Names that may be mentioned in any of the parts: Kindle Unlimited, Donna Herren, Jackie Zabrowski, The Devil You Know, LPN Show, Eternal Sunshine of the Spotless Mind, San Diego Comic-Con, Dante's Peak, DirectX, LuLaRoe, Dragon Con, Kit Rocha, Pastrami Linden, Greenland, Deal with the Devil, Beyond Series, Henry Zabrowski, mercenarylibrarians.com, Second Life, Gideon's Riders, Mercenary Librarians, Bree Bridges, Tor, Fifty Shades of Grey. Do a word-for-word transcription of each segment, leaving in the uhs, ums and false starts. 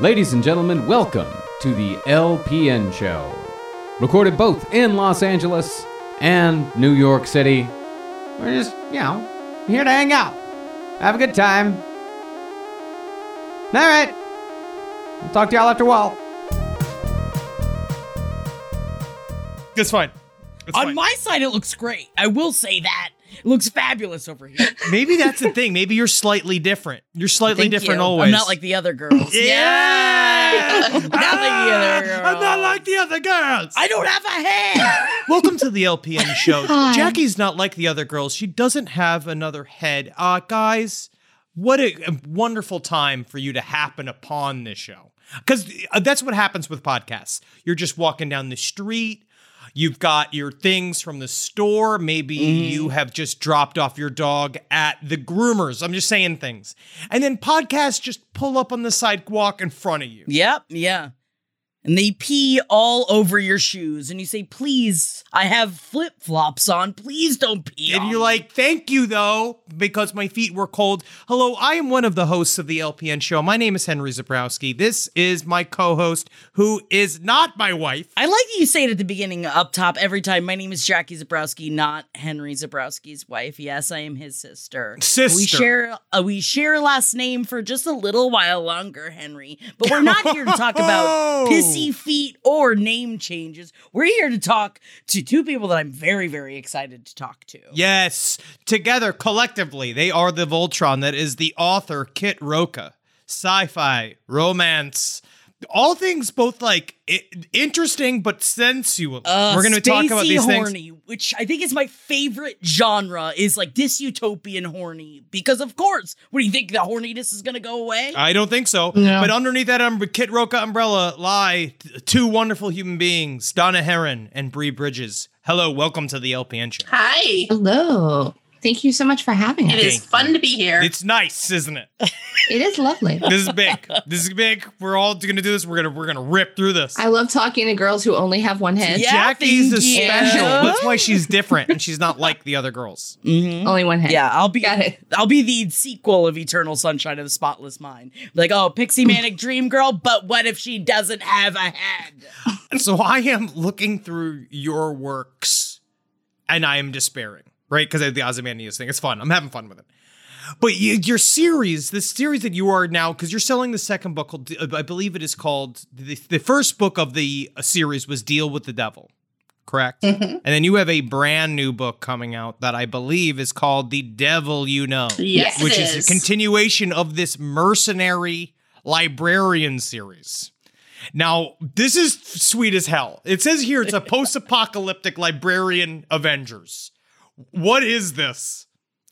Ladies and gentlemen, welcome to the L P N Show. Recorded both in Los Angeles and New York City. We're just, you know, here to hang out. Have a good time. Alright. I'll talk to y'all after a while. It's fine. It's On fine. My side, it looks great. I will say that. It looks fabulous over here. Maybe that's the thing. Maybe you're slightly different. You're slightly Thank different you. Always. I'm not like the other girls. Yeah! Not like the other girls. I'm not like the other girls. I don't have a head. Welcome to the L P N Show. Hi. Jackie's not like the other girls. She doesn't have another head. Uh, guys, what a, a wonderful time for you to happen upon this show. Because that's what happens with podcasts. You're just walking down the street. You've got your things from the store. Maybe mm. you have just dropped off your dog at the groomers. I'm just saying things. And then podcasts just pull up on the sidewalk in front of you. Yep, yeah. And they pee all over your shoes. And you say, please, I have flip-flops on. Please don't pee And on you're me. Like, thank you, though, because my feet were cold. Hello, I am one of the hosts of the L P N Show. My name is Henry Zabrowski. This is my co-host, who is not my wife. I like that you say it at the beginning up top every time. My name is Jackie Zabrowski, not Henry Zabrowski's wife. Yes, I am his sister. Sister. We share, uh, we share last name for just a little while longer, Henry. But we're not here to talk about pissy feet or name changes. We're here to talk to two people that I'm very, very excited to talk to. Yes. Together, collectively, they are the Voltron that is the author Kit Rocha. Sci-fi, romance, all things both like it, interesting but sensual. Uh, We're going to talk about these horny, things. Which I think is my favorite genre, is like this dystopian horny. Because of course, what do you think, the horniness is going to go away? I don't think so. No. But underneath that um, Kit Rocha umbrella lie two wonderful human beings, Donna Herren and Bree Bridges. Hello, welcome to the L P N Show. Hi. Hello. Thank you so much for having us. It is fun to be here. It's nice, isn't it? It is lovely. This is big. This is big. We're all going to do this. We're going to we're gonna rip through this. I love talking to girls who only have one head. Yeah, Jackie's a special. You. That's why she's different, and she's not like the other girls. Mm-hmm. Only one head. Yeah, I'll be Got it. I'll be the sequel of Eternal Sunshine of the Spotless Mind. Like, oh, pixie manic dream girl, but what if she doesn't have a head? So I am looking through your works, and I am despairing. Right? Because of the Ozymandias thing. It's fun. I'm having fun with it. But you, your series, this series that you are now, because you're selling the second book, I believe it is called, the, the first book of the series was Deal with the Devil, correct? Mm-hmm. And then you have a brand new book coming out that I believe is called The Devil You Know. Yes, Which is. is a continuation of this Mercenary Librarian series. Now, this is sweet as hell. It says here it's a post-apocalyptic librarian Avengers. What is this?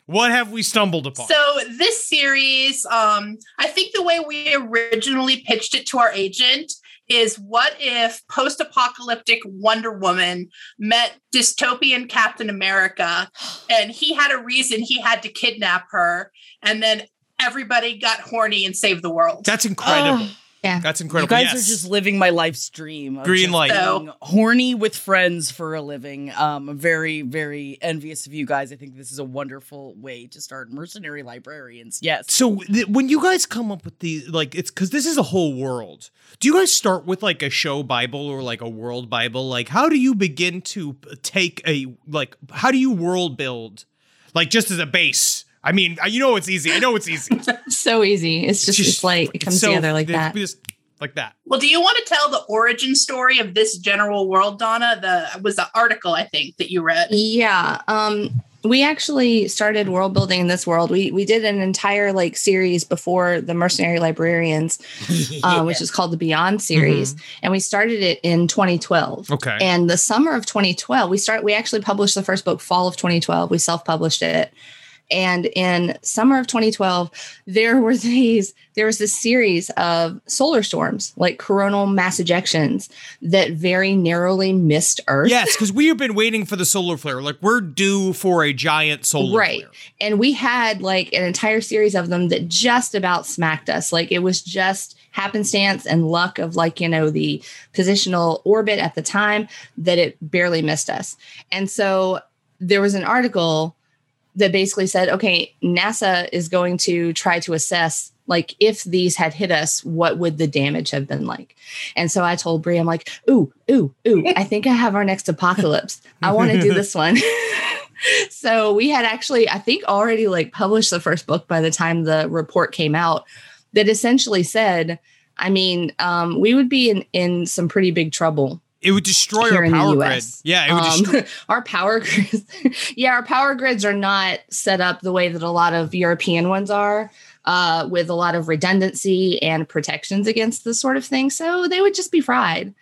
What have we stumbled upon? So this series, um, I think the way we originally pitched it to our agent is, what if post-apocalyptic Wonder Woman met dystopian Captain America, and he had a reason he had to kidnap her, and then everybody got horny and saved the world. That's incredible. Oh. Yeah. That's incredible. You guys yes. are just living my life's dream. Of Green light. So, horny with friends for a living. Um, I'm very, very envious of you guys. I think this is a wonderful way to start Mercenary Librarians. Yes. So th- when you guys come up with these, like, it's because this is a whole world. Do you guys start with like a show Bible or like a world Bible? Like, how do you begin to take a, like, how do you world build, like, just as a base I mean, you know it's easy. I know it's easy. It's so easy. It's just, it's, just, it's like, it comes so, together like that. Just like that. Well, do you want to tell the origin story of this general world, Donna? The was the article, I think, that you read. Yeah. Um, we actually started world building in this world. We we did an entire like series before the Mercenary Librarians, yeah. uh, which is called the Beyond Series. Mm-hmm. And we started it in twenty twelve. Okay. And the summer of twenty twelve, we start. We actually published the first book, fall of twenty twelve. We self-published it. And in summer of twenty twelve, there were these, there was this series of solar storms, like coronal mass ejections that very narrowly missed Earth. Yes, because we have been waiting for the solar flare. Like, we're due for a giant solar right. flare. Right. And we had like an entire series of them that just about smacked us. Like, it was just happenstance and luck of, like, you know, the positional orbit at the time that it barely missed us. And so there was an article that basically said, okay, NASA is going to try to assess, like, if these had hit us, what would the damage have been like? And so I told Bree, I'm like, ooh, ooh, ooh, I think I have our next apocalypse. I want to do this one. So we had actually, I think, already, like, published the first book by the time the report came out that essentially said, I mean, um, we would be in, in some pretty big trouble. It would destroy Here our power grid. Yeah, it would um, destroy our power grids. Yeah, our power grids are not set up the way that a lot of European ones are, uh, with a lot of redundancy and protections against this sort of thing. So they would just be fried.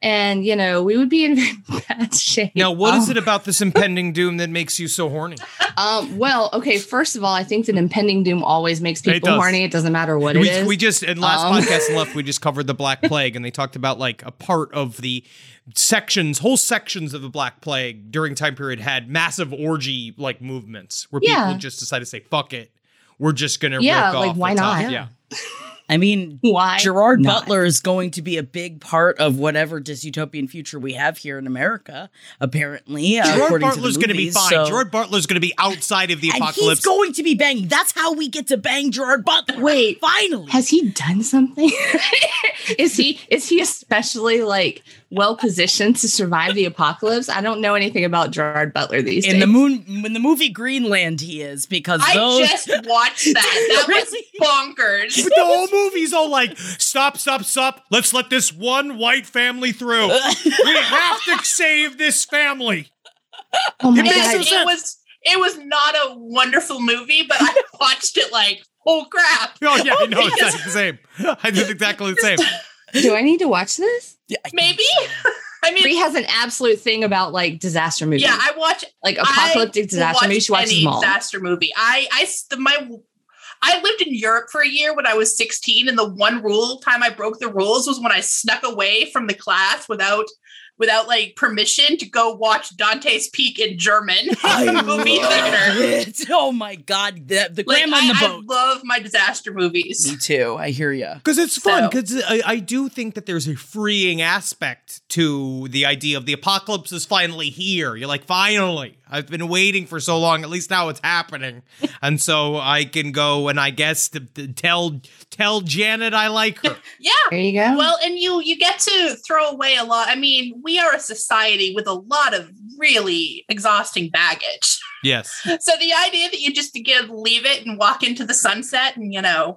And, you know, we would be in very bad shape. Now, what um, is it about this impending doom that makes you so horny? Um, well, okay, first of all, I think that impending doom always makes people it horny. It doesn't matter what we, it is. We just, in last um, podcast left, we just covered the Black Plague, and they talked about, like, a part of the sections, whole sections of the Black Plague during time period had massive orgy, like, movements where yeah. people just decided to say, fuck it, we're just going to yeah, rip like, off why the not? Top. Yeah. yeah. I mean, Why Gerard not? Butler is going to be a big part of whatever dystopian future we have here in America, apparently. Uh, Gerard Butler's going to movies, be fine. So. Gerard Butler's going to be outside of the and apocalypse. He's going to be banging. That's how we get to bang Gerard Butler. Wait, finally. Has he done something? Is he is he especially, like, well-positioned to survive the apocalypse? I don't know anything about Gerard Butler these in days. The moon, in the movie Greenland, he is, because I those... I just watched that. That was bonkers. But the whole movie's all like, stop, stop, stop. Let's let this one white family through. We have to save this family. Oh my it God. It sense. was It was not a wonderful movie, but I watched it like, oh, crap. Oh, yeah, oh, no, it's not the same. I did exactly the same. Do I need to watch this? Yeah, I maybe. I mean, Bree has an absolute thing about, like, disaster movies. Yeah, I watch like apocalyptic I disaster movies. She watches any them all. Disaster movie. I, I, the, my, I lived in Europe for a year when I was sixteen, and the one rule time I broke the rules was when I snuck away from the class without. without like permission to go watch Dante's Peak in German at the movie theater. It. Oh my God. The, the like, grandma on the boat. I love my disaster movies. Me too. I hear you. Because it's so fun. Because I, I do think that there's a freeing aspect to the idea of the apocalypse is finally here. You're like, finally, I've been waiting for so long. At least now it's happening. And so I can go and I guess to, to tell tell Janet I like her. Yeah. There you go. Well, and you you get to throw away a lot. I mean, we are a society with a lot of really exhausting baggage. Yes. So the idea that you just get leave it and walk into the sunset and, you know,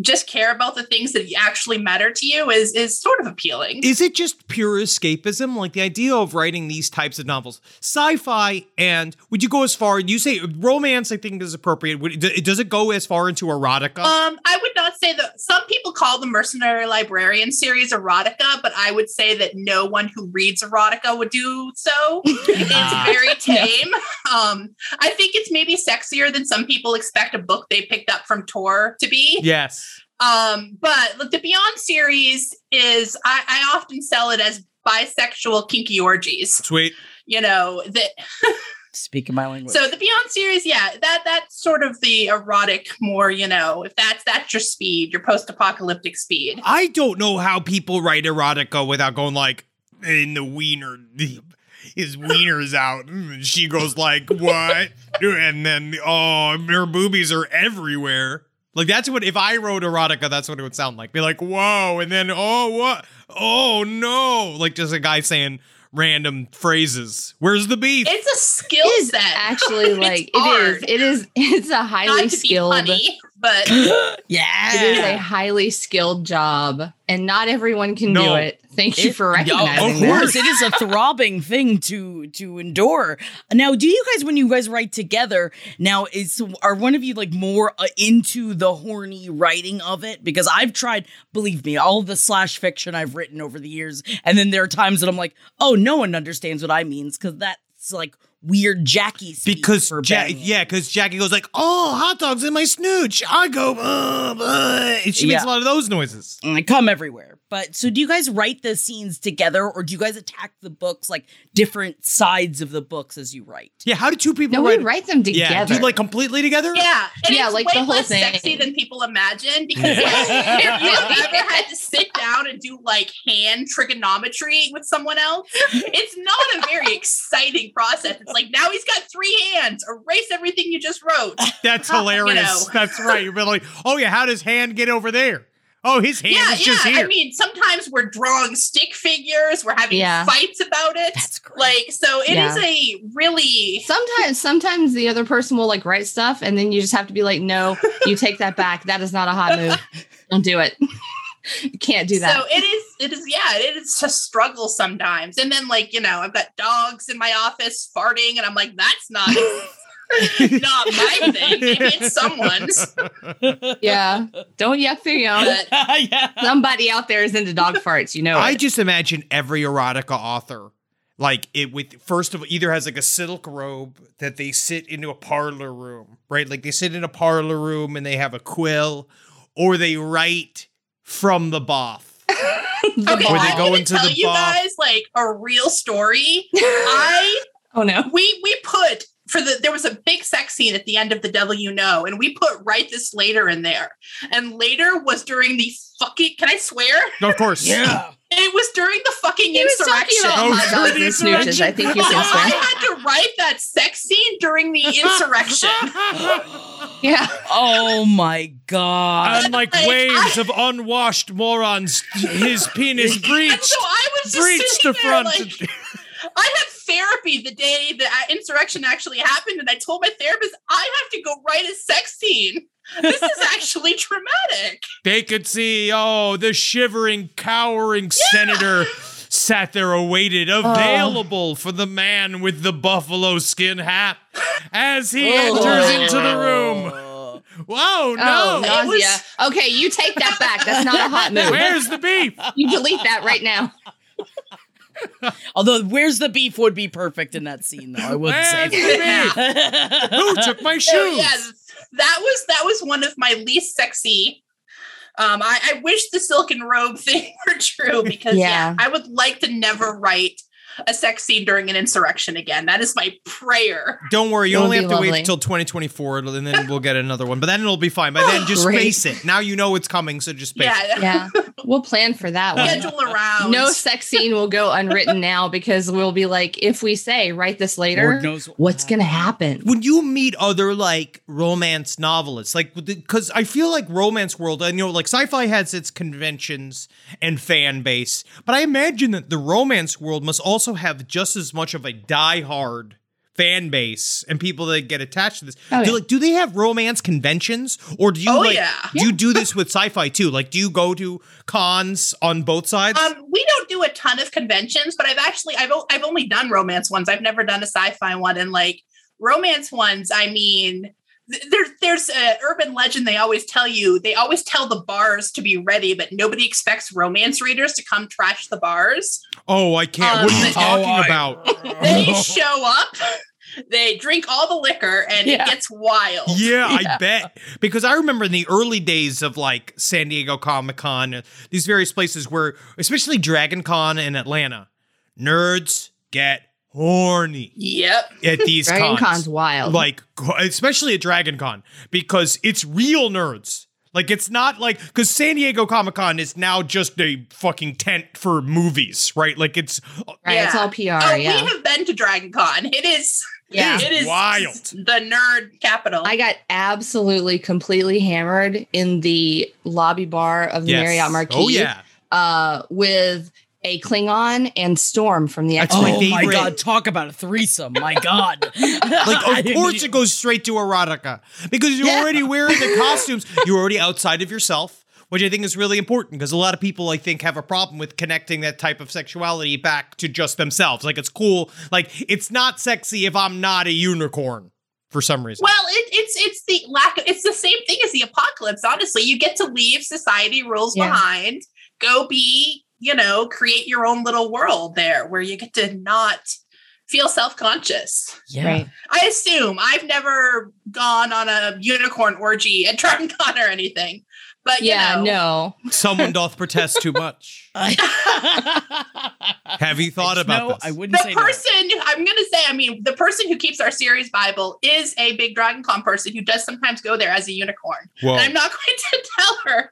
just care about the things that actually matter to you is is sort of appealing. Is it just pure escapism? Like the idea of writing these types of novels, sci-fi, and would you go as far? You say romance, I think, is appropriate. Would, does it go as far into erotica? Um, I would not say that. Some people call the Mercenary Librarian series erotica, but I would say that no one who reads erotica would do so. It's very tame. Yeah. Um, I think it's maybe sexier than some people expect a book they picked up from Tor to be. Yes. Um, but look, the Beyond series is, I, I often sell it as bisexual kinky orgies. Sweet. You know, that. Speaking my language. So the Beyond series, yeah, that that's sort of the erotic more, you know, if that's that's your speed, your post-apocalyptic speed. I don't know how people write erotica without going like, in the wiener, his wiener's out. And she goes like, what? And then, oh, her boobies are everywhere. Like, that's what, if I wrote erotica, that's what it would sound like. Be like, whoa, and then, oh, what? Oh, no. Like, just a guy saying random phrases. Where's the beef? It's a skill it set. Actually, like it's it is. It is. It's a highly not to skilled. Be funny, but yeah, it is a highly skilled job, and not everyone can no. do it. Thank it, you for recognizing. Yo, of course, it is a throbbing thing to to endure. Now, do you guys, when you guys write together, now is are one of you like more uh, into the horny writing of it? Because I've tried, believe me, all the slash fiction I've written over the years, and then there are times that I'm like, oh, no one understands what I means because that's like weird Jackie speak because ja- yeah, because Jackie goes like, oh, hot dogs in my snooch. I go, uh, uh, and she yeah. makes a lot of those noises. And I come everywhere. But so do you guys write the scenes together, or do you guys attack the books, like different sides of the books as you write? Yeah, how do two people no, write? No, we write them together. Yeah, do you, like completely together? Yeah. And yeah, it's like way the whole less thing. Sexy than people imagine, because like, if you've ever had to sit down and do like hand trigonometry with someone else, it's not a very exciting process. It's like, now he's got three hands. Erase everything you just wrote. That's hilarious. You know? That's right. You're like, oh yeah, how does hand get over there? Oh, his hand yeah, is yeah. just here. I mean, sometimes we're drawing stick figures. We're having yeah. fights about it. That's great. Like, so it yeah. is a really... Sometimes sometimes the other person will, like, write stuff, and then you just have to be like, no, you take that back. That is not a hot move. Don't do it. You can't do that. So it is, it is, yeah, it is a struggle sometimes. And then, like, you know, I've got dogs in my office farting, and I'm like, that's not... Not my thing. Maybe it's someone's. Yeah. Don't yuck through your own. yeah. Somebody out there is into dog farts. You know I it. Just imagine every erotica author, like, it with, first of all, either has, like, a silk robe that they sit into a parlor room, right? Like, they sit in a parlor room and they have a quill, or they write from the bath. the okay, I go into tell the you bath. Guys, like, a real story. I... Oh, no. We, we put... For the there was a big sex scene at the end of The Devil You Know, and we put Write This Later in there. And later was during the fucking, can I swear? Of course. Yeah. It was during the fucking he insurrection. Oh, oh God, this snooches. I think you can swear. I had to write that sex scene during the insurrection. yeah. Oh my God. And like, like waves I, of unwashed morons, his penis breached. So I was just breached the front. Like, I had therapy the day the insurrection actually happened, and I told my therapist, I have to go write a sex scene. This is actually traumatic. They could see, oh, the shivering, cowering yeah. senator sat there awaited, available oh. for the man with the buffalo skin hat as he oh. enters into the room. Whoa, no. Oh, was... Okay, you take that back. That's not a hot move. Where's the beef? You delete that right now. Although, where's the beef would be perfect in that scene, though. I wouldn't say that. Who took my shoes? So, yes, that was that was one of my least sexy. Um, I, I wish the silken robe thing were true, because yeah. yeah, I would like to never write a sex scene during an insurrection again. That is my prayer. Don't worry, you it'll only have to lovely. Wait until twenty twenty-four, and then we'll get another one. But then it'll be fine. By then, just Great. Space it. Now you know it's coming, so just space yeah. it. Yeah, we'll plan for that one. Schedule around. No sex scene will go unwritten now, because we'll be like, if we say write this later, what's going to happen? When you meet other, like, romance novelists, like, because I feel like romance world, I know, like, sci-fi has its conventions and fan base, but I imagine that the romance world must also have just as much of a diehard fan base and people that get attached to this. Oh, do yeah. like do they have romance conventions, or do you oh, like yeah. do you do this with sci-fi too? Like, do you go to cons on both sides? Um, we don't do a ton of conventions, but I've actually I've o- I've only done romance ones. I've never done a sci-fi one, and like romance ones, I mean. There, there's an urban legend they always tell you. They always tell the bars to be ready, but nobody expects romance readers to come trash the bars. Oh, I can't. Um, what are you talking about? They show up. They drink all the liquor, and yeah. it gets wild. Yeah, yeah, I bet. Because I remember in the early days of, like, San Diego Comic-Con, these various places where, especially Dragon Con in Atlanta, nerds get horny. Yep. At these Dragon cons. Con's wild. Like, especially at Dragon Con, because it's real nerds. Like, it's not like, because San Diego Comic-Con is now just a fucking tent for movies, right? Like, it's right, yeah. it's all P R. Oh, yeah. We have been to Dragon Con. It is yeah. it is wild. The nerd capital. I got absolutely completely hammered in the lobby bar of the yes. Marriott Marquis. Oh yeah. Uh, with a Klingon, and Storm from the X-Men. Oh, my favorite. God, talk about a threesome. My God. Like, of course it goes straight to erotica because you're yeah. already wearing the costumes. You're already outside of yourself, which I think is really important because a lot of people, I think, have a problem with connecting that type of sexuality back to just themselves. Like, it's cool. Like, it's not sexy if I'm not a unicorn. For some reason. Well, it, it's it's the lack of, it's the same thing as the apocalypse. Honestly, you get to leave society rules yeah. behind. Go be, you know, create your own little world there where you get to not feel self-conscious. Yeah. Right. I assume I've never gone on a unicorn orgy at Dragon Con or anything. But yeah, you know. no. Someone doth protest too much. Have you thought it's about no, this? I wouldn't the say person, no. I'm going to say, I mean, the person who keeps our series Bible is a big Dragon Con person who does sometimes go there as a unicorn. Whoa. And I'm not going to tell her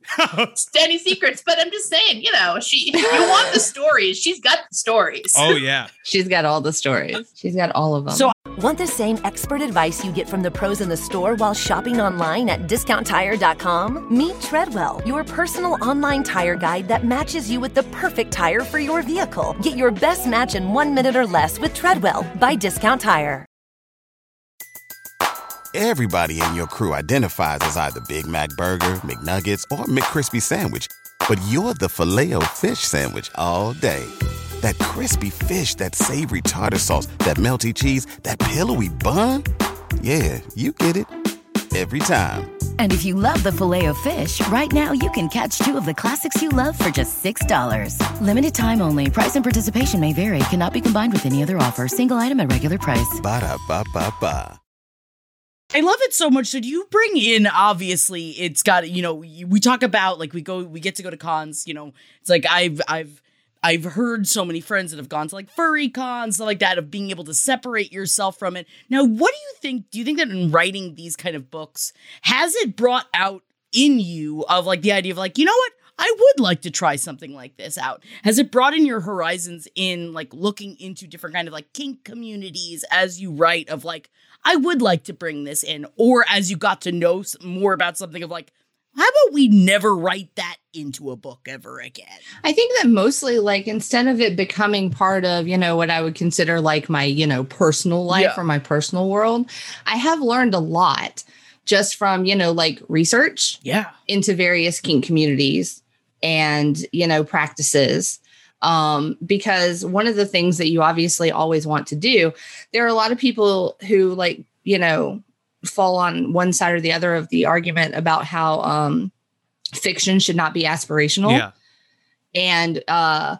any secrets, but I'm just saying, you know, she, if you want the stories, she's got the stories. Oh, yeah. She's got all the stories. She's got all of them. So want the same expert advice you get from the pros in the store while shopping online at discount tire dot com? Meet Treadwell, your personal online tire guide that matches you with the perfect tire for your vehicle. Get your best match in one minute or less with Treadwell by Discount Tire. Everybody in your crew identifies as either Big Mac Burger, McNuggets, or McCrispy Sandwich, but you're the Filet-O-Fish Sandwich all day. That crispy fish, that savory tartar sauce, that melty cheese, that pillowy bun. Yeah, you get it. Every time. And if you love the Filet-O-Fish, right now you can catch two of the classics you love for just six dollars. Limited time only. Price and participation may vary. Cannot be combined with any other offer. Single item at regular price. Ba-da-ba-ba-ba. I love it so much. So do you bring in, obviously, it's got, you know, we talk about, like, we go, we get to go to cons, you know, it's like I've, I've, I've heard so many friends that have gone to like furry cons, stuff like that, of being able to separate yourself from it. Now, what do you think? Do you think that in writing these kind of books, has it brought out in you of like the idea of like, you know what? I would like to try something like this out. Has it broadened your horizons in like looking into different kind of like kink communities as you write of like, I would like to bring this in, or as you got to know more about something of like, how about we never write that into a book ever again? I think that mostly like instead of it becoming part of, you know, what I would consider like my, you know, personal life yeah. or my personal world, I have learned a lot just from, you know, like research yeah. into various kink communities and, you know, practices. Um, because one of the things that you obviously always want to do, there are a lot of people who like, you know, fall on one side or the other of the argument about how um, fiction should not be aspirational. Yeah. And uh,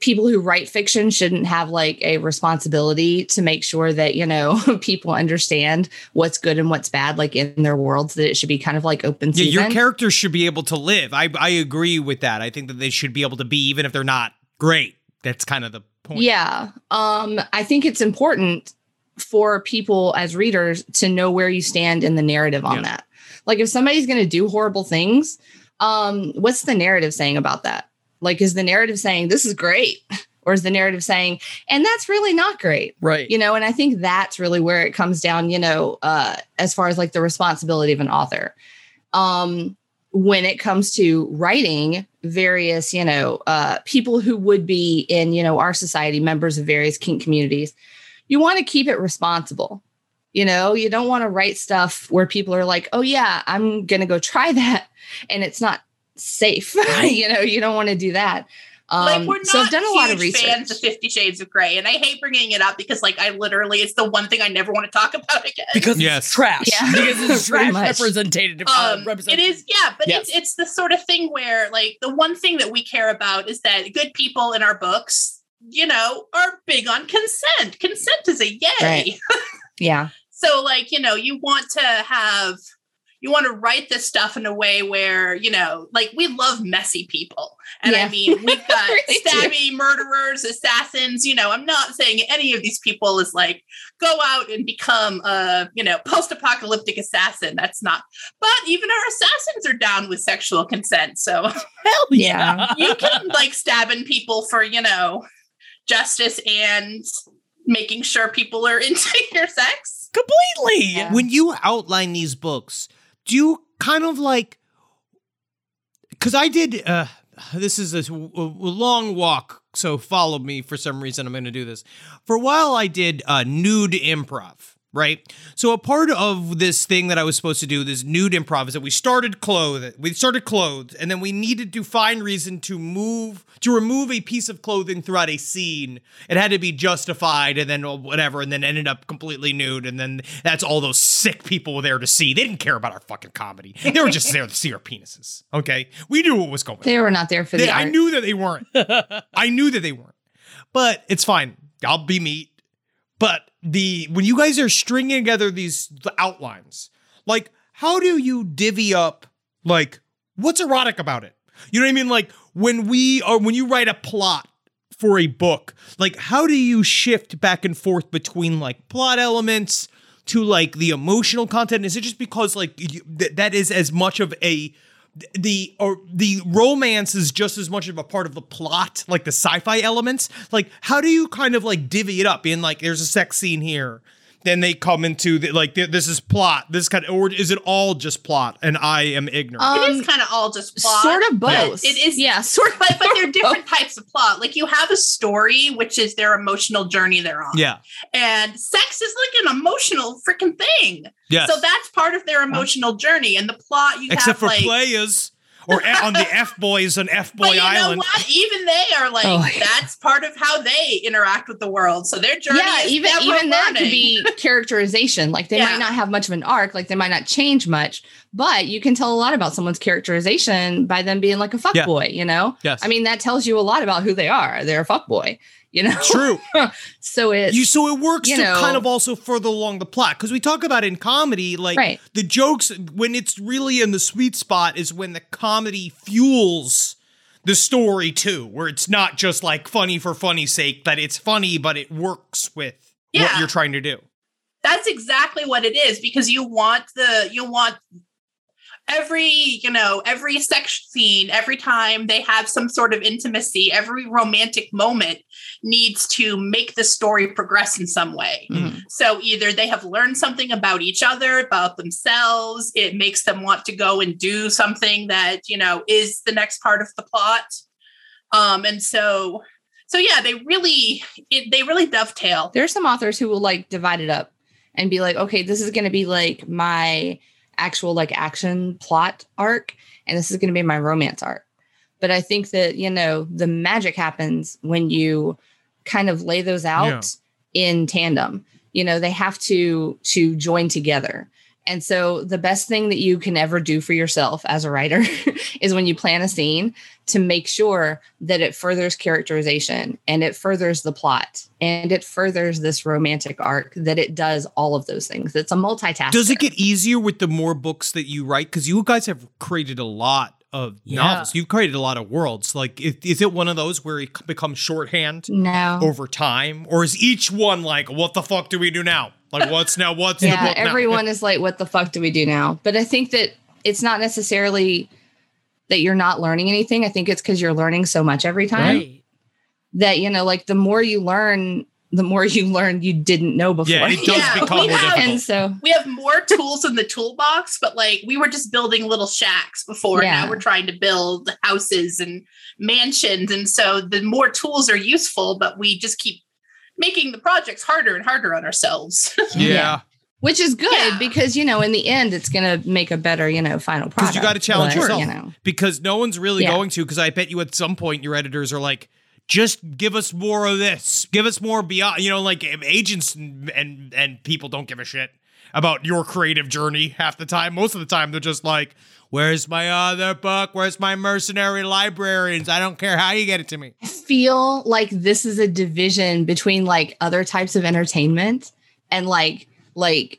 people who write fiction shouldn't have like a responsibility to make sure that, you know, people understand what's good and what's bad, like in their worlds, that it should be kind of like open season. Yeah, your characters should be able to live. I, I agree with that. I think that they should be able to be, even if they're not great. That's kind of the point. Yeah. Um, I think it's important for people as readers to know where you stand in the narrative on yeah. that. Like if somebody's going to do horrible things, um, what's the narrative saying about that? Like, is the narrative saying this is great? Or is the narrative saying, and that's really not great. Right. You know, and I think that's really where it comes down, you know, uh, as far as like the responsibility of an author. Um, when it comes to writing various, you know, uh, people who would be in, you know, our society, members of various kink communities, you want to keep it responsible. You know, you don't want to write stuff where people are like, oh, yeah, I'm going to go try that. And it's not safe. You know, you don't want to do that. Um, like we're not so I've done a lot of research. Fans of Fifty Shades of Grey. And I hate bringing it up because, like, I literally, it's the one thing I never want to talk about again. Because yes. it's trash. Yeah. Because it's trash representative. Um, uh, it is, yeah. But yes. it's, it's the sort of thing where, like, the one thing that we care about is that good people in our books, you know, are big on consent. Consent is a yay. Right. Yeah. So like, you know, you want to have, you want to write this stuff in a way where, you know, like we love messy people. And yeah. I mean, we've got stabby murderers, assassins, you know, I'm not saying any of these people is like, go out and become a, you know, post-apocalyptic assassin. That's not, but even our assassins are down with sexual consent. So hell yeah. You can like stabbing people for, you know, justice and making sure people are into your sex. Completely. Yeah. When you outline these books, do you kind of like, because I did, uh, this is a, a long walk so follow me. For some reason, I'm going to do this. For a while, I did uh, nude improv, right? So a part of this thing that I was supposed to do, this nude improv, is that we started clothed, we started clothed, and then we needed to find reason to move, to remove a piece of clothing throughout a scene. It had to be justified, and then whatever, and then ended up completely nude, and then that's all those sick people were there to see. They didn't care about our fucking comedy. They were just there to see our penises, okay? We knew what was going on. They were not there for they, the art. I knew that they weren't. I knew that they weren't. But it's fine. I'll be me. But the when you guys are stringing together these outlines, like, how do you divvy up, like, what's erotic about it? You know what I mean? Like, when we are, when you write a plot for a book, like, how do you shift back and forth between, like, plot elements to, like, the emotional content? Is it just because, like, you, th- that is as much of a, the, or the romance is just as much of a part of the plot, like the sci-fi elements? Like, how do you kind of, like, divvy it up in, like, there's a sex scene here, then they come into the, like, this is plot, this kind of, or is it all just plot and I am ignorant? Um, it is kind of all just plot. Sort of both. Yeah. It is, yeah, sort of, but, but there are different types of plot. Like, you have a story, which is their emotional journey they're on. Yeah. And sex is like an emotional freaking thing. Yeah. So that's part of their emotional journey. And the plot you Except have, for like, players. Or on the F-boys on F-boy but you Island. Know what? Even they are like, oh, that's part of how they interact with the world. So their journey yeah, is even, even that could be characterization. Like, they yeah. might not have much of an arc. Like, they might not change much. But you can tell a lot about someone's characterization by them being like a fuckboy, yeah. you know? Yes. I mean, that tells you a lot about who they are. They're a fuckboy. You know, true. so it you so it works to know, kind of also further along the plot, because we talk about in comedy, like right. the jokes when it's really in the sweet spot is when the comedy fuels the story too, where it's not just like funny for funny's sake, but it's funny, but it works with yeah. what you're trying to do. That's exactly what it is, because you want the you want. Every, you know, every sex scene, every time they have some sort of intimacy, every romantic moment needs to make the story progress in some way. Mm-hmm. So either they have learned something about each other, about themselves. It makes them want to go and do something that, you know, is the next part of the plot. Um, and so, so yeah, they really, it, they really dovetail. There are some authors who will like divide it up and be like, okay, this is going to be like my actual like action plot arc, and this is going to be my romance arc. But I think that, you know, the magic happens when you kind of lay those out yeah. in tandem. You know, they have to to join together. And so the best thing that you can ever do for yourself as a writer is when you plan a scene to make sure that it furthers characterization and it furthers the plot and it furthers this romantic arc, that it does all of those things. It's a multitasker. Does it get easier with the more books that you write? Because you guys have created a lot of yeah. novels. You've created a lot of worlds. Like, is, is it one of those where it becomes shorthand no. over time? Or is each one like, what the fuck do we do now? Like, what's now, what's yeah, in the book now? Everyone is like, what the fuck do we do now? But I think that it's not necessarily that you're not learning anything. I think it's because you're learning so much every time right. that, you know, like the more you learn, the more you learn you didn't know before. Yeah, it does yeah, become more have, difficult. And so we have more tools in the toolbox, but like we were just building little shacks before. Yeah. Now we're trying to build houses and mansions. And so the more tools are useful, but we just keep making the projects harder and harder on ourselves. yeah. yeah. Which is good yeah. because, you know, in the end, it's going to make a better, you know, final product. Because you got to challenge but, yourself. You know. Because no one's really yeah. going to, because I bet you at some point your editors are like, just give us more of this. Give us more beyond, you know, like agents and, and and people don't give a shit about your creative journey half the time. Most of the time, they're just like, where's my other book? Where's my Mercenary Librarians? I don't care how you get it to me. I feel like this is a division between like other types of entertainment and like like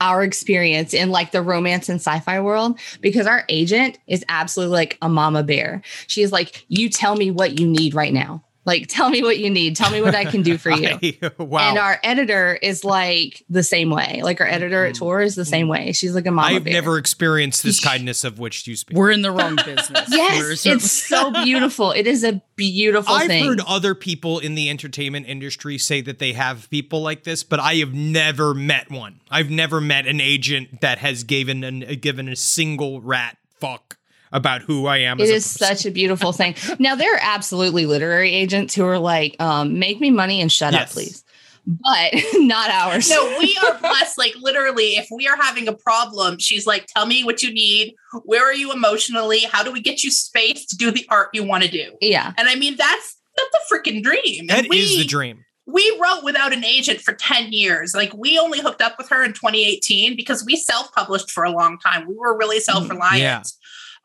our experience in like the romance and sci-fi world, because our agent is absolutely like a mama bear. She is like, you tell me what you need right now. Like, tell me what you need. Tell me what I can do for you. I, wow. And our editor is like the same way. Like our editor at Tor is the same way. She's like a mama I've bear. Never experienced this kindness of which you speak. We're in the wrong business. yes, it's so beautiful. It is a beautiful I've thing. I've heard other people in the entertainment industry say that they have people like this, but I have never met one. I've never met an agent that has given an, given a single rat fuck about who I am. It as is such a beautiful thing. Now, there are absolutely literary agents who are like, um, make me money and shut yes. up, please. But not ours. No, we are blessed. Like, literally, if we are having a problem, she's like, tell me what you need. Where are you emotionally? How do we get you space to do the art you want to do? Yeah. And I mean, that's, that's the freaking dream. That we, is the dream. We wrote without an agent for ten years. Like, we only hooked up with her in twenty eighteen because we self-published for a long time. We were really self-reliant. Yeah.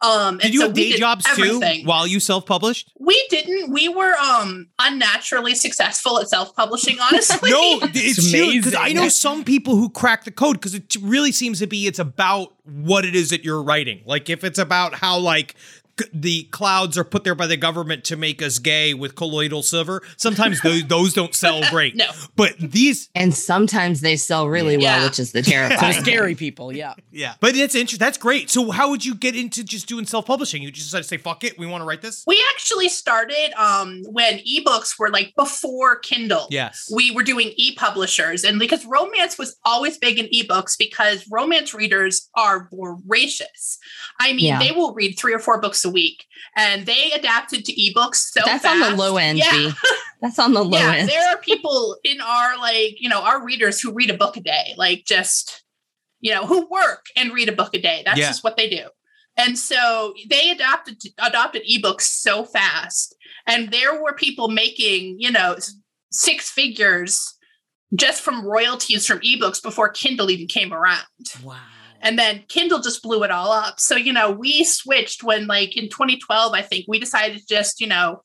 Um, did and you so have day jobs everything. too while you self-published? We didn't. We were um, unnaturally successful at self-publishing, honestly. No, it's, it's amazing. Because I know some people who crack the code because it really seems to be it's about what it is that you're writing. Like, if it's about how, like, the clouds are put there by the government to make us gay with colloidal silver. Sometimes those, those don't sell great. No. But these... And sometimes they sell really yeah. well, which is the terrifying. So scary people, yeah. Yeah. But it's interesting. That's great. So how would you get into just doing self-publishing? You just decided to say, fuck it, we want to write this? We actually started um, when ebooks were like before Kindle. Yes. We were doing e-publishers. And because romance was always big in ebooks because romance readers are voracious. I mean, yeah. they will read three or four books a week, and they adapted to ebooks so that's fast. On the low end. Yeah. That's on the low yeah, end. There are people in our, like, you know, our readers who read a book a day, like, just, you know, who work and read a book a day. That's yeah. just what they do. And so they adopted adopted ebooks so fast, and there were people making, you know, six figures just from royalties from ebooks before Kindle even came around. Wow. And then Kindle just blew it all up. So, you know, we switched when, like, in twenty twelve, I think we decided to just, you know,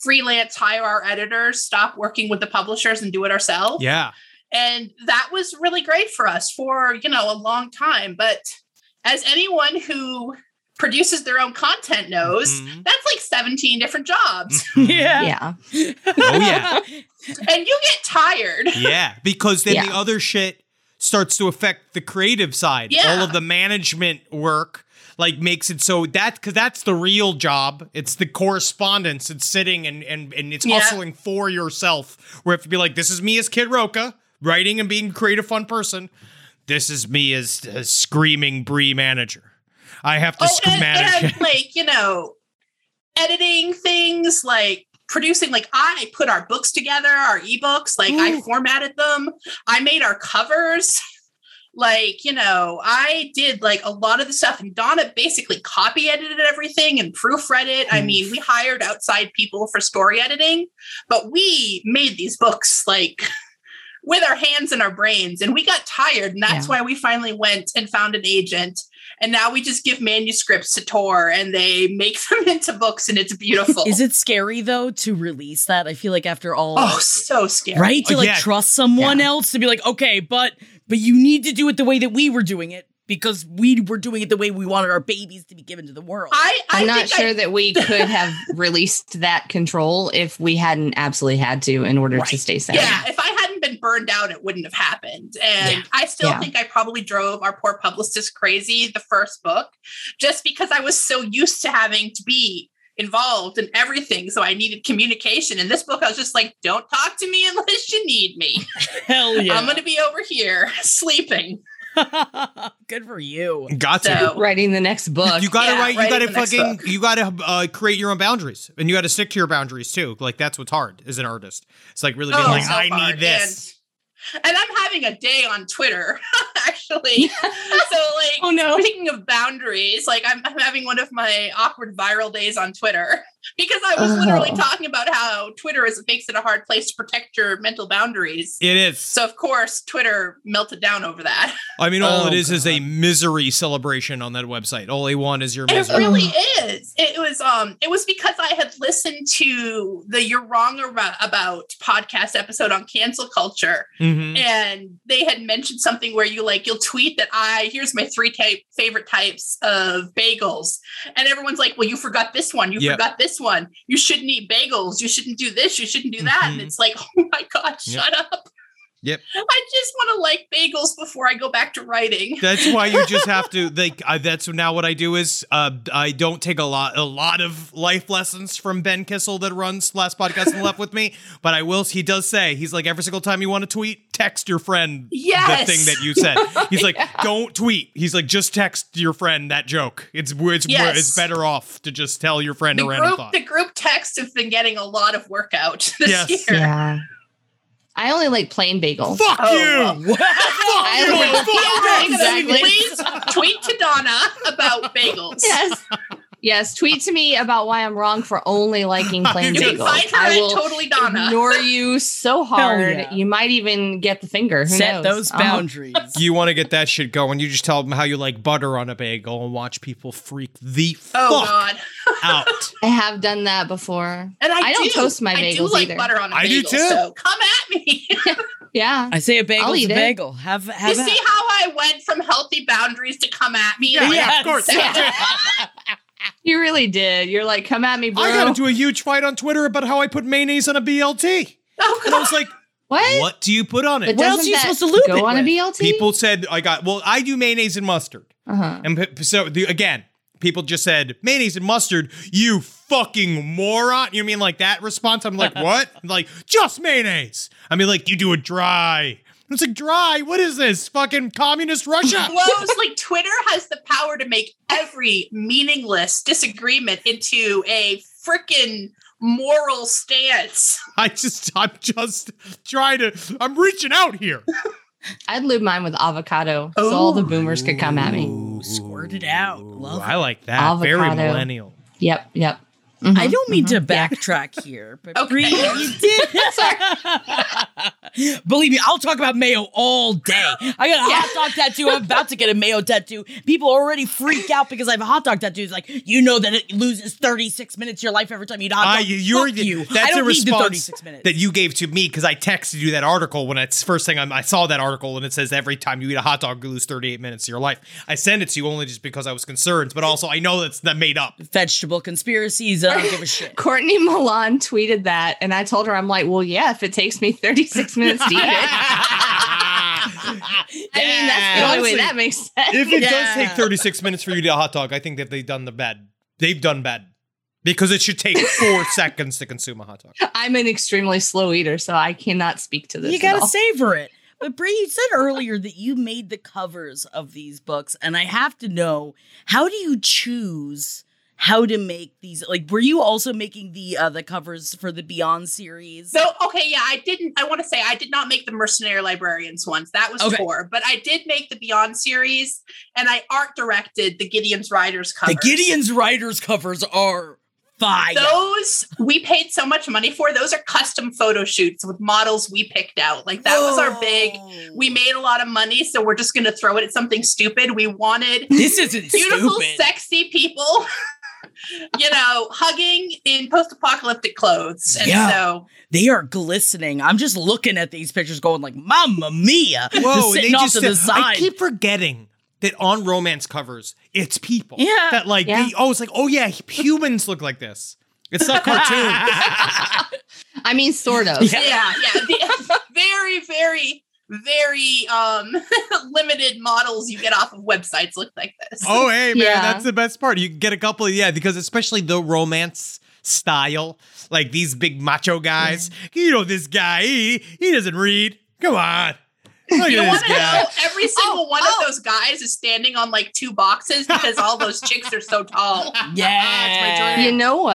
freelance, hire our editors, stop working with the publishers and do it ourselves. Yeah. And that was really great for us for, you know, a long time. But as anyone who produces their own content knows, mm-hmm. that's like seventeen different jobs. Yeah. Yeah. Oh, yeah. And you get tired. Yeah. Because then yeah. the other shit starts to affect the creative side. Yeah. All of the management work, like, makes it so that, because that's the real job. It's the correspondence. It's sitting and and, and it's yeah. hustling for yourself, where you have to be like, this is me as Kit Rocha, writing and being a creative, fun person. This is me as a screaming Bree manager. I have to oh, sc- and, manage. And, like, you know, editing things, like, producing, like, I put our books together, our ebooks, like, ooh. I formatted them. I made our covers. Like, you know, I did, like, a lot of the stuff. And Donna basically copy edited everything and proofread it. Mm. I mean, we hired outside people for story editing, but we made these books, like, with our hands and our brains. And we got tired. And that's yeah. why we finally went and found an agent. And now we just give manuscripts to Tor, and they make them into books, and it's beautiful. Is it scary, though, to release that? I feel like after all... Oh, so scary. Right? To, like, yeah. trust someone yeah. else to be like, okay, but but you need to do it the way that we were doing it, because we were doing it the way we wanted our babies to be given to the world. I, I I'm not sure I... that we could have released that control if we hadn't absolutely had to in order right. to stay safe. Yeah, if I hadn't been burned out, it wouldn't have happened. And yeah. I still yeah. think I probably drove our poor publicist crazy the first book, just because I was so used to having to be involved in everything. So I needed communication. In this book, I was just like, don't talk to me unless you need me. Hell yeah. I'm going to be over here sleeping. Good for you. Gotcha. So, writing the next book. You gotta yeah, write. You gotta fucking. You gotta uh, create your own boundaries, and you gotta stick to your boundaries too. Like, that's what's hard as an artist. It's like really being oh, like, so I hard. need this. And, and I'm having a day on Twitter, actually. So, like, oh no. Speaking of boundaries, like, I'm, I'm having one of my awkward viral days on Twitter because I was oh. literally talking about how Twitter is makes it a hard place to protect your mental boundaries. It is. So, of course, Twitter melted down over that. I mean, all oh, it is God. is a misery celebration on that website. All they want is your misery. It really is. It was um, it was because I had listened to the You're Wrong About podcast episode on cancel culture. Mm-hmm. And they had mentioned something where you like, you'll tweet that I, here's my three type, favorite types of bagels. And everyone's like, well, you forgot this one. You yep. forgot this one. You shouldn't eat bagels. You shouldn't do this. You shouldn't do that. Mm-hmm. And it's like, oh my God, shut yep. up. Yep. I just want to like bagels before I go back to writing. That's why you just have to like. I, that's now what I do is uh, I don't take a lot a lot of life lessons from Ben Kissel that runs Last Podcast and Left with me, but I will. He does say he's like every single time you want to tweet, text your friend yes. the thing that you said. He's like, yeah. don't tweet. He's like, just text your friend that joke. It's it's yes. it's better off to just tell your friend the a random group, thought. The group texts have been getting a lot of work out this yes. year. Yeah. I only like plain bagels. Fuck oh, you! Well. Fuck I you! Like, fuck yeah, exactly. Please tweet to Donna about bagels. Yes. Yes, tweet to me about why I'm wrong for only liking plain you bagels. You can find her I will at Totally Donna. Ignore you so hard, yeah. you might even get the finger. Who Set knows? Those boundaries. Um, you want to get that shit going, you just tell them how you like butter on a bagel and watch people freak the oh, fuck God. out. I have done that before. And I, I don't do, toast my bagels I do like either. Butter on a I bagel, do too. So come at me. Yeah. I say a bagel's a bagel. Have, have you have see it. How I went from healthy boundaries to come at me? Yeah, yeah of course. Yeah. You really did. You're like, come at me, bro. I got into a huge fight on Twitter about how I put mayonnaise on a B L T. Oh, God. And I was like, what? What do you put on it? But what else are you supposed to loop go it on with? A B L T? People said, I got, well, I do mayonnaise and mustard. Uh-huh. And so, the, again, people just said, mayonnaise and mustard, you fucking moron. You mean like that response? I'm like, what? I'm like, just mayonnaise. I mean, like, you do it dry. It's like dry. What is this? Fucking communist Russia. Well, it's like Twitter has the power to make every meaningless disagreement into a freaking moral stance. I just, I'm just trying to, I'm reaching out here. I'd lube mine with avocado oh. so all the boomers could come at me. Ooh, squirt it out. Love I like that. Avocado. Very millennial. Yep, yep. Mm-hmm, I don't mean mm-hmm. to backtrack yeah. here, but okay. Bree, you did. Believe me, I'll talk about mayo all day. I got a yeah. hot dog tattoo. I'm about to get a mayo tattoo. People already freak out because I have a hot dog tattoo. It's like, you know that it loses thirty-six minutes of your life every time you eat a hot dog. Uh, you're, Fuck you. That's I don't a need response the thirty-six minutes. That you gave to me because I texted you that article when it's first thing I'm, I saw that article and it says every time you eat a hot dog, you lose thirty-eight minutes of your life. I sent it to you only just because I was concerned, but also I know that's that made up. Vegetable conspiracies. I don't give a shit. Courtney Milan tweeted that, and I told her, I'm like, well, yeah, if it takes me thirty-six minutes to eat it. I yeah. mean, that's the only Honestly, way that makes sense. If it yeah. does take thirty-six minutes for you to eat a hot dog, I think that they've done the bad. They've done bad. Because it should take four seconds to consume a hot dog. I'm an extremely slow eater, so I cannot speak to this. You gotta savor it. But Bree, you said earlier that you made the covers of these books, and I have to know, how do you choose how to make these? Like, were you also making the uh, the covers for the Beyond series? So, okay, yeah, I didn't, I want to say I did not make the Mercenary Librarians ones. That was okay. Tor, but I did make the Beyond series, and I art directed the Gideon's Riders covers. The Gideon's Riders covers are fire. Those, we paid so much money for. Those are custom photo shoots with models we picked out. Like, that Whoa. was our big, we made a lot of money, so we're just going to throw it at something stupid. We wanted this isn't beautiful, stupid. sexy people. You know, hugging in post-apocalyptic clothes. And yeah, so they are glistening. I'm just looking at these pictures going like, Mamma Mia. Whoa, they just, the side. I keep forgetting that on romance covers, it's people. Yeah. That like, yeah. they, oh, it's like, oh yeah, humans look like this. It's not cartoons. I mean, sort of. Yeah, yeah. yeah. The, very, very... very um limited models you get off of websites look like this. Oh, hey, man, yeah. that's the best part. You can get a couple of, yeah, because especially the romance style, like these big macho guys. Mm-hmm. You know, this guy, he, he doesn't read. Come on. Look you at this guy. Every single oh, one oh. of those guys is standing on like two boxes because all those chicks are so tall. Yeah. You know what?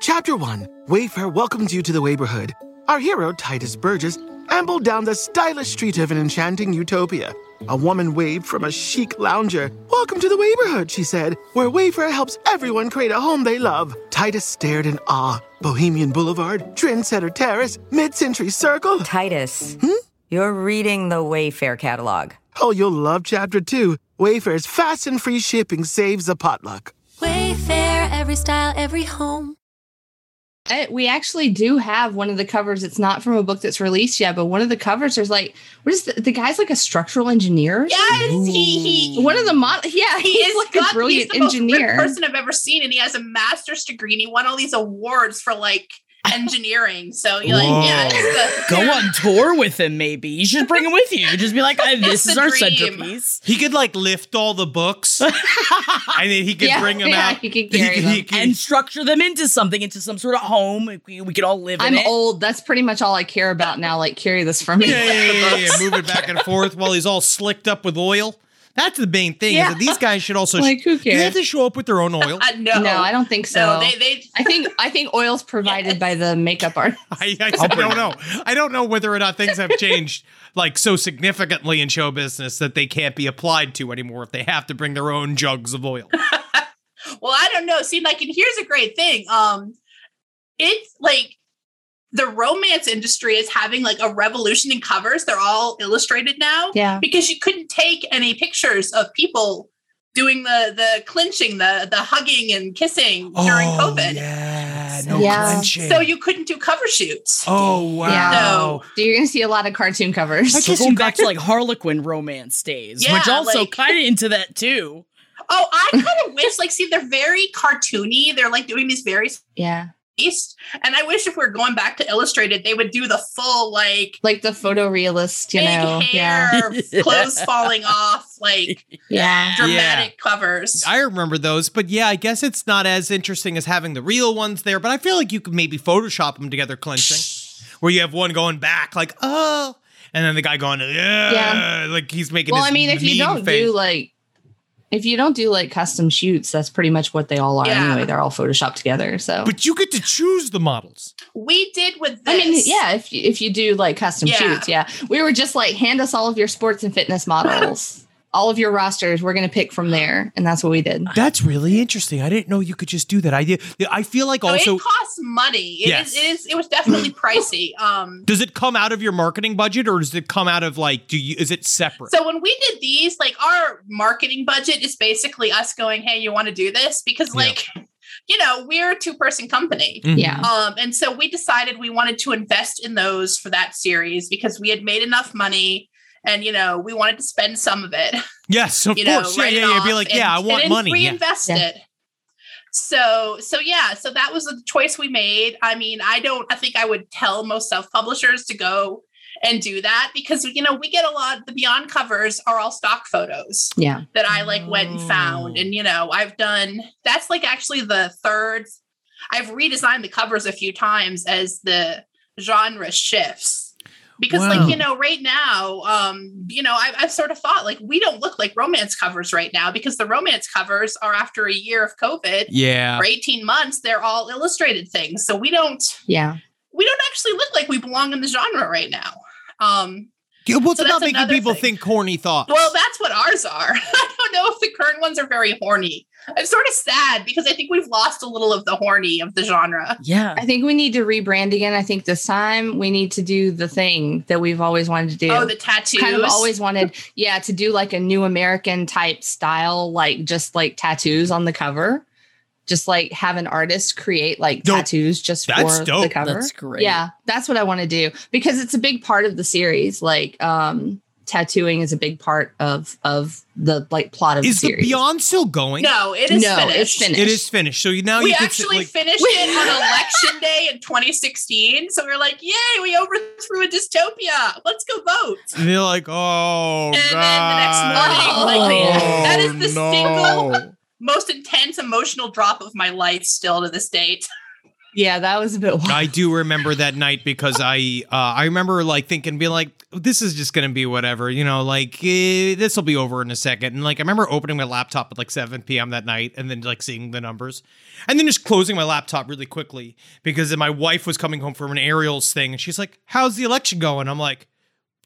Chapter one. Wayfair welcomes you to the Waverhood. Our hero, Titus Burgess, ambled down the stylish street of an enchanting utopia. A woman waved from a chic lounger. "Welcome to the Waverhood," she said, "where Wayfair helps everyone create a home they love." Titus stared in awe. Bohemian Boulevard, Trendsetter Terrace, Mid-Century Circle. Titus, hmm? You're reading the Wayfair catalog. Oh, you'll love Chapter two. Wayfair's fast and free shipping saves a potluck. Wayfair, every style, every home. We actually do have one of the covers. It's not from a book that's released yet, but one of the covers, there's like, what is the, the guy's like a structural engineer? Yes, he, he. One of the models. Yeah, he he's is like a brilliant he's the engineer. Most person I've ever seen, and he has a master's degree, and he won all these awards for like engineering. So you're Whoa. like, yeah, the- go on tour with him. Maybe you should bring him with you. Just be like, oh, this is our dream. Centerpiece. He could like lift all the books, and then he could yeah, bring them yeah, out. He could carry he, them. He could, and structure them into something, into some sort of home. We, we could all live. I'm in it. old. That's pretty much all I care about now. Like carry this for me. Yeah, yeah, yeah, yeah, yeah. Move it back and forth while he's all slicked up with oil. That's the main thing. Yeah. Is that these guys should also like, who cares? Do they have to show up with their own oil? Uh, no, no, I don't think so. No, they, they... I think I think oil's provided yes. by the makeup artist. I, I, I don't know. I don't know whether or not things have changed like so significantly in show business that they can't be applied to anymore if they have to bring their own jugs of oil. Well, I don't know. See, like, and here's a great thing. Um, it's like the romance industry is having like a revolution in covers. They're all illustrated now. Yeah. Because you couldn't take any pictures of people doing the the clinching, the the hugging and kissing oh, during COVID. Yeah, no yeah. clinching. So you couldn't do cover shoots. Oh wow. Yeah. So, so you're gonna see a lot of cartoon covers. I guess so going back to like Harlequin romance days, yeah, which also like, kind of into that too. Oh, I kind of wish, like, see, they're very cartoony. They're like doing these very yeah. East. And I wish if we're going back to illustrated, they would do the full like like the photorealist, you big know, hair, yeah. clothes falling off, like yeah, dramatic yeah. covers. I remember those, but yeah, I guess it's not as interesting as having the real ones there. But I feel like you could maybe Photoshop them together, clenching, where you have one going back, like oh, and then the guy going yeah, yeah. like he's making. Well, his I mean, if you don't face. do like. If you don't do like custom shoots, that's pretty much what they all are yeah. anyway. They're all photoshopped together. So, but you get to choose the models. We did with this. I mean, yeah. If you, if you do like custom yeah. shoots, yeah, we were just like, hand us all of your sports and fitness models, all of your rosters. We're gonna pick from there, and that's what we did. That's really interesting. I didn't know you could just do that. I did. I feel like no, also it costs money. It yes. is, it is. It was definitely pricey. Um, does it come out of your marketing budget, or does it come out of like? Do you? Is it separate? So when we did these, like our marketing budget is basically us going, "Hey, you want to do this?" Because like, yeah. you know, we're a two-person company. Mm-hmm. Yeah. Um, and so we decided we wanted to invest in those for that series because we had made enough money. And, you know, we wanted to spend some of it. Yes, of you know, course. Yeah, yeah, yeah. Be like, and, yeah, I want and money. Reinvest yeah. it. So, so yeah, so that was the choice we made. I mean, I don't, I think I would tell most self-publishers to go and do that because, you know, we get a lot, the Beyond covers are all stock photos. Yeah. That I like went and found. And, you know, I've done, that's like actually the third, I've redesigned the covers a few times as the genre shifts. Because, wow. like, you know, right now, um, you know, I, I've sort of thought, like, we don't look like romance covers right now because the romance covers are after a year of COVID. Yeah. For eighteen months, they're all illustrated things. So we don't. Yeah. We don't actually look like we belong in the genre right now. Um, yeah, what's so about making people thing. think horny thoughts? Well, that's what ours are. I don't know if the current ones are very horny. I'm sort of sad because I think we've lost a little of the horny of the genre. Yeah. I think we need to rebrand again. I think this time we need to do the thing that we've always wanted to do. Oh, the tattoos. Kind of always wanted, yeah, to do like a new American type style, like just like tattoos on the cover. Just like have an artist create like dope. tattoos just that's for dope. the cover. That's great. Yeah, that's what I want to do because it's a big part of the series. Like, um, tattooing is a big part of of the like plot of is the series. Is the Beyond still going? No, it is no, finished. It's finished. It is finished. So you, now we you actually like- finished it on election day in twenty sixteen. So we were like, "Yay, we overthrew a dystopia! Let's go vote." And they're like, "Oh, and God. Then the next morning, oh, like, oh, that is the no. single most intense emotional drop of my life still to this date. Yeah, that was a bit wild. I do remember that night because I uh, I remember like thinking, being like, this is just going to be whatever, you know, like eh, this will be over in a second. And like, I remember opening my laptop at like seven p.m. that night and then like seeing the numbers and then just closing my laptop really quickly because then my wife was coming home from an aerials thing and she's like, how's the election going? I'm like,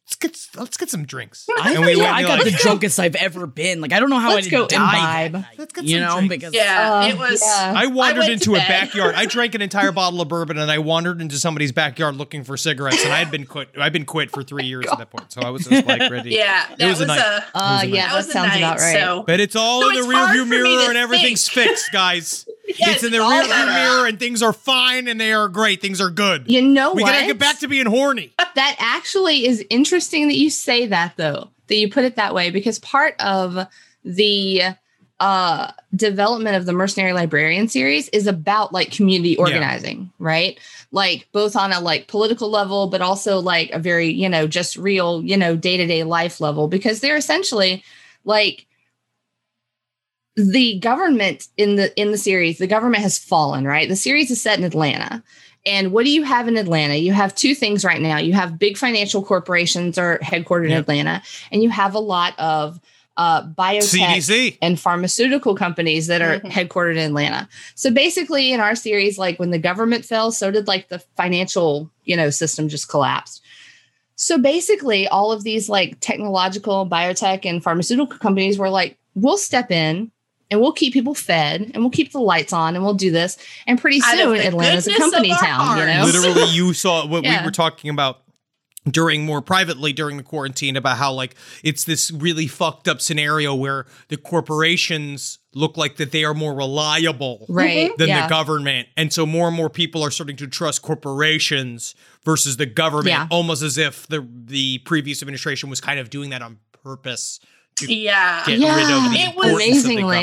let's get let's get some drinks. And we yeah, went, I got like, the drunkest I've ever been. Like, I don't know how let's I didn't die. That night, let's get you some know, drinks. Because yeah, um, it was. Yeah. I wandered I into a backyard. I drank an entire bottle of bourbon, and I wandered into somebody's backyard looking for cigarettes. And I had been quit. I'd been quit for three oh years God. At that point, so I was just like ready. Yeah, that it was, was a. Night. a uh, it was yeah, a night. That was sounds night, about right. So. But it's all so in the rearview mirror, and everything's fixed, guys. Yes, it's in the rearview mirror, and things are fine, and they are great. Things are good. You know what? We gotta get back to being horny. That actually is interesting. Interesting that you say that, though, that you put it that way, because part of the uh, development of the Mercenary Librarian series is about like community organizing, yeah. right? Like both on a like political level, but also like a very, you know, just real, you know, day-to-day life level, because they're essentially like the government in the in the series, the government has fallen, right? The series is set in Atlanta. And what do you have in Atlanta? You have two things right now. You have big financial corporations are headquartered yep. in Atlanta, and you have a lot of uh, biotech C D C and pharmaceutical companies that are mm-hmm. headquartered in Atlanta. So basically in our series, like when the government fell, so did like the financial, you know, system just collapsed. So basically all of these like technological biotech and pharmaceutical companies were like, we'll step in. And we'll keep people fed, and we'll keep the lights on, and we'll do this. And pretty soon, Atlanta's a company town. You know? Literally, you saw what yeah. we were talking about during more privately during the quarantine about how like it's this really fucked up scenario where the corporations look like that they are more reliable right. than yeah. the government, and so more and more people are starting to trust corporations versus the government, yeah. almost as if the the previous administration was kind of doing that on purpose. Yeah, yeah. It was amazingly.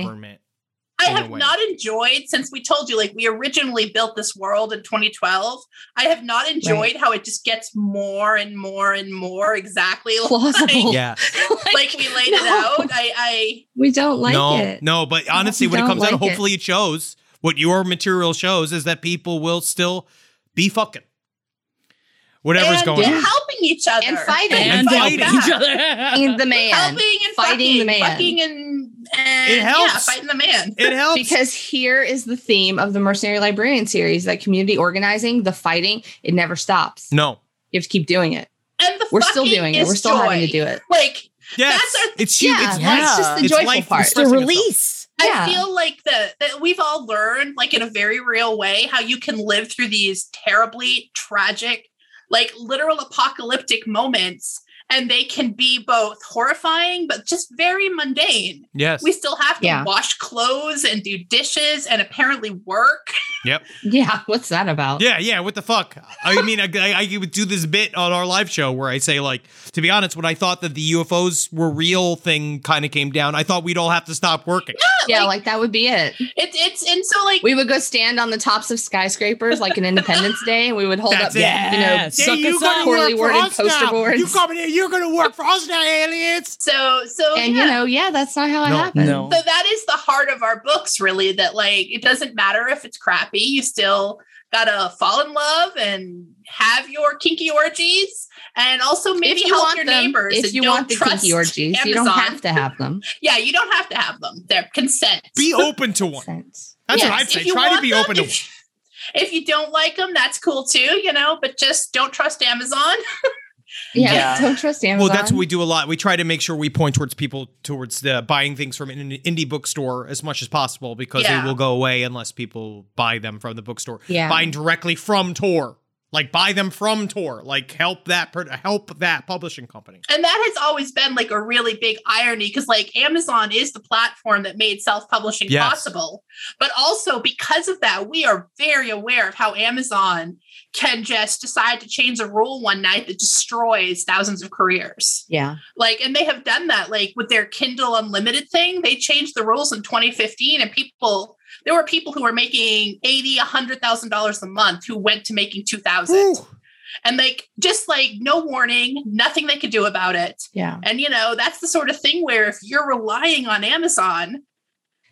I have not enjoyed since we told you, like we originally built this world in twenty twelve. I have not enjoyed right. how it just gets more and more and more exactly plausible. Like, yeah, like, like we laid no. it out. I, I we don't like no, it. No, but honestly, we when it comes like out, hopefully it. it shows what your material shows is that people will still be fucking. Whatever's and going on. And helping each other. And fighting. And, and fighting each other. And the man. Helping and fighting. Fighting the man. Fucking and, and, it helps. Yeah, fighting the man. It helps. Because here is the theme of the Mercenary Librarian series, that community organizing, the fighting, it never stops. No. You have to keep doing it. And the We're still doing it. We're still joy. having to do it. Like, yes. that's our... It's, yeah, it's, yeah. That's just the it's joyful life part. It's the release. Yeah. I feel like the, that we've all learned, like in a very real way, how you can live through these terribly tragic like literal apocalyptic moments, and they can be both horrifying, but just very mundane. Yes. We still have to yeah. wash clothes and do dishes and apparently work. Yep. Yeah. What's that about? Yeah. Yeah. What the fuck? I mean, I, I, I would do this bit on our live show where I say like, to be honest, when I thought that the U F Os were real thing kind of came down, I thought we'd all have to stop working. Yeah. Yeah, like, like that would be it. It's it's and so like we would go stand on the tops of skyscrapers like an Independence Day, and we would hold up, yeah. you know, suck you us poorly worded poster now. boards. You coming here? You're gonna work for us now, aliens. So so and yeah. you know, yeah, that's not how no, it happened. No. So that is the heart of our books, really. That like it doesn't matter if it's crappy, you still gotta fall in love and have your kinky orgies, and also maybe you help your them, neighbors. If you don't want the kinky orgies, Amazon. You don't have to have them. Yeah, you don't have to have them. They're consent. Be open to one. That's yes. what I'd say. Try to be them, open to if, one. If you don't like them, that's cool too, you know, but just don't trust Amazon. Yeah, yeah, don't trust Amazon. Well, that's what we do a lot. We try to make sure we point towards people towards the buying things from an indie bookstore as much as possible, because yeah. they will go away unless people buy them from the bookstore. Yeah. Buying directly from Tor. Like buy them from Tor, like help that help that publishing company. And that has always been like a really big irony, because like Amazon is the platform that made self-publishing yes. possible. But also because of that, we are very aware of how Amazon can just decide to change a rule one night that destroys thousands of careers. Yeah. Like, and they have done that, like with their Kindle Unlimited thing, they changed the rules in twenty fifteen, and people... There were people who were making eighty thousand dollars, one hundred thousand dollars a month who went to making two thousand dollars. And like, just like no warning, nothing they could do about it. Yeah. And, you know, that's the sort of thing where if you're relying on Amazon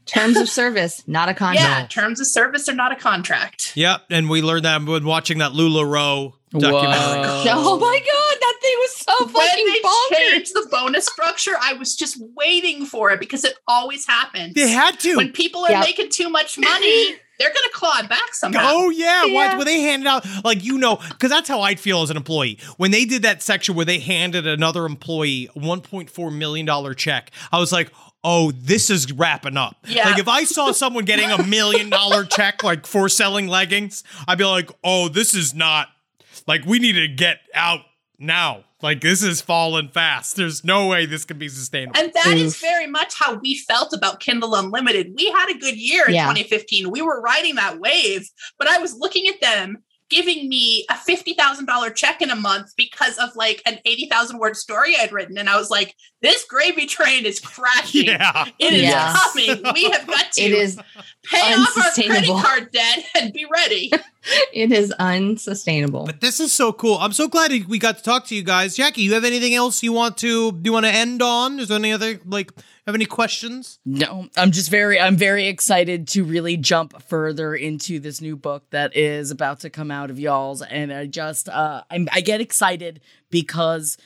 Terms of service, not a contract. Yeah, terms of service are not a contract. Yep, and we learned that when watching that LuLaRoe documentary. Whoa. Oh my God, that thing was so fucking bonkers. When they changed the bonus structure, I was just waiting for it because it always happens. They had to. When people are yep. making too much money, they're going to claw it back somehow. Oh, yeah. yeah. Well, when they handed out, like, you know, because that's how I'd feel as an employee. When they did that section where they handed another employee a one point four million dollars check, I was like, oh, this is wrapping up. Yeah. Like, if I saw someone getting a million dollar check, like, for selling leggings, I'd be like, oh, this is not, like, we need to get out now. Like, this is falling fast. There's no way this can be sustainable. And that Oof. is very much how we felt about Kindle Unlimited. We had a good year in yeah. twenty fifteen. We were riding that wave, but I was looking at them giving me a fifty thousand dollars check in a month because of like an eighty thousand word story I'd written. And I was like, this gravy train is crashing. Yeah. It is yes. coming. We have got to it is pay off our credit card debt and be ready. It is unsustainable. But this is so cool. I'm so glad we got to talk to you guys. Jackie, you have anything else you want to, you want to end on? Is there any other, like, have any questions? No, I'm just very, I'm very excited to really jump further into this new book that is about to come out of y'all's. And I just, uh, I'm, I get excited because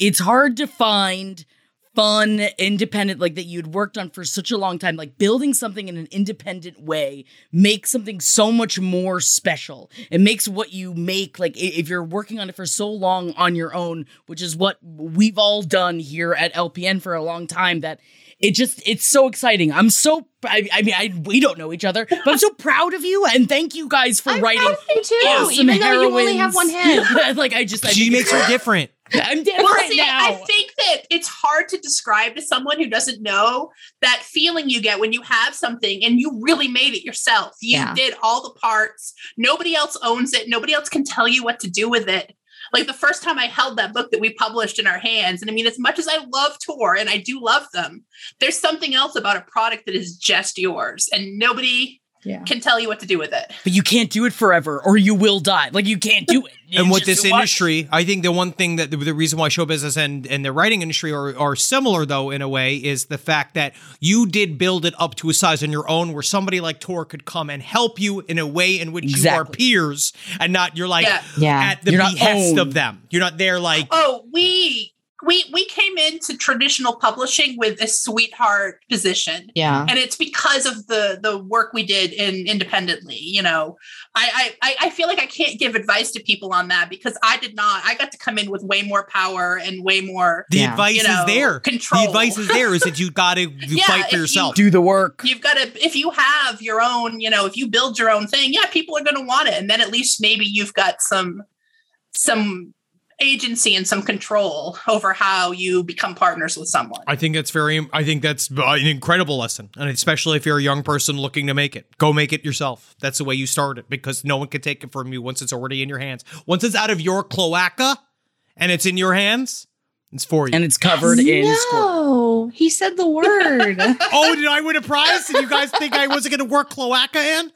it's hard to find fun, independent, like that you'd worked on for such a long time, like building something in an independent way makes something so much more special. It makes what you make, like if you're working on it for so long on your own, which is what we've all done here at L P N for a long time, that it just, it's so exciting. I'm so, I, I mean, I we don't know each other, but I'm so proud of you. And thank you guys for I'm writing. Proud of you too, awesome even though heroines. You only have one hand. Like I just, I she makes her different. I'm different well, see, now. I think that it's hard to describe to someone who doesn't know that feeling you get when you have something and you really made it yourself. You yeah. did all the parts. Nobody else owns it. Nobody else can tell you what to do with it. Like the first time I held that book that we published in our hands. And I mean, as much as I love Tor and I do love them, there's something else about a product that is just yours and nobody yeah. can tell you what to do with it. But you can't do it forever or you will die. Like you can't do it. You and with this industry, I think the one thing that the, the reason why show business and, and the writing industry are, are similar, though, in a way, is the fact that you did build it up to a size on your own where somebody like Tor could come and help you in a way in which exactly. you are peers and not you're like yeah. Yeah. at the you're behest of them. You're not there like, oh, we we we came into traditional publishing with a sweetheart position. Yeah. And it's because of the the work we did in independently, you know. I, I I feel like I can't give advice to people on that because I did not. I got to come in with way more power and way more. The yeah. advice you know, is there. Control. The advice is there is that you got to yeah, fight for yourself. You, do the work. You've got to. If you have your own, you know, if you build your own thing, yeah, people are going to want it, and then at least maybe you've got some some. agency and some control over how you become partners with someone. I think that's very, I think that's an incredible lesson. And especially if you're a young person looking to make it, go make it yourself. That's the way you start it because no one can take it from you once it's already in your hands. Once it's out of your cloaca and it's in your hands, it's for you. And it's covered no, in squirt. He said the word. Oh, did I win a prize? Did you guys think I wasn't going to work cloaca in?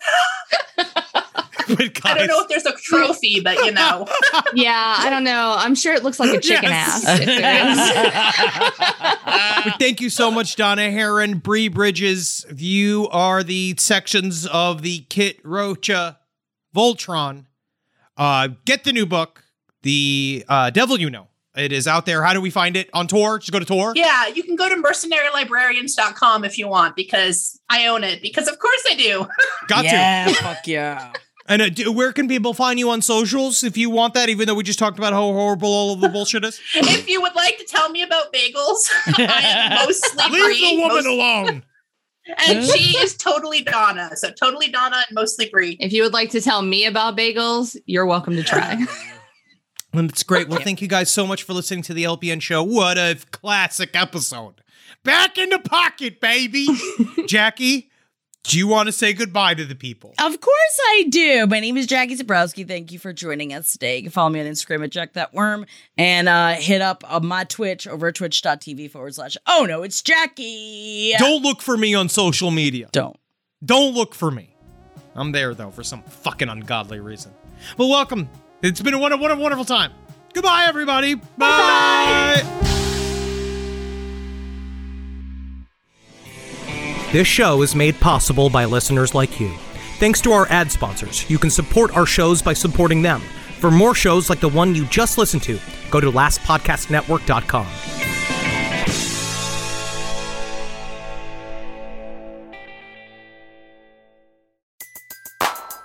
I don't know if there's a trophy, but you know. Yeah, I don't know. I'm sure it looks like a chicken yes. ass. If there is. But thank you so much, Donna Herren. Bree Bridges, you are the sections of the Kit Rocha Voltron. Uh, get the new book, The uh, Devil You Know. It is out there. How do we find it? On Tor? Just go to Tor? Yeah, you can go to mercenary librarians dot com if you want, because I own it. Because of course I do. Got yeah, to. Yeah, fuck yeah. And uh, do, where can people find you on socials if you want that, even though we just talked about how horrible all of the bullshit is? If you would like to tell me about bagels, I am mostly Leave Bree, the woman most- alone. And she is totally Donna. So totally Donna and mostly Bree. If you would like to tell me about bagels, you're welcome to try. And it's great. Well, thank you guys so much for listening to the L P N show. What a classic episode. Back in the pocket, baby. Jackie, do you want to say goodbye to the people? Of course I do. My name is Jackie Zabrowski. Thank you for joining us today. You can follow me on Instagram at Jack That Worm and uh, hit up uh, my Twitch over at twitch.tv forward slash. Oh, no, it's Jackie. Don't look for me on social media. Don't. Don't look for me. I'm there, though, for some fucking ungodly reason. But welcome. It's been a wonderful, wonderful time. Goodbye, everybody. Bye. Bye-bye. This show is made possible by listeners like you. Thanks to our ad sponsors, you can support our shows by supporting them. For more shows like the one you just listened to, go to last podcast network dot com.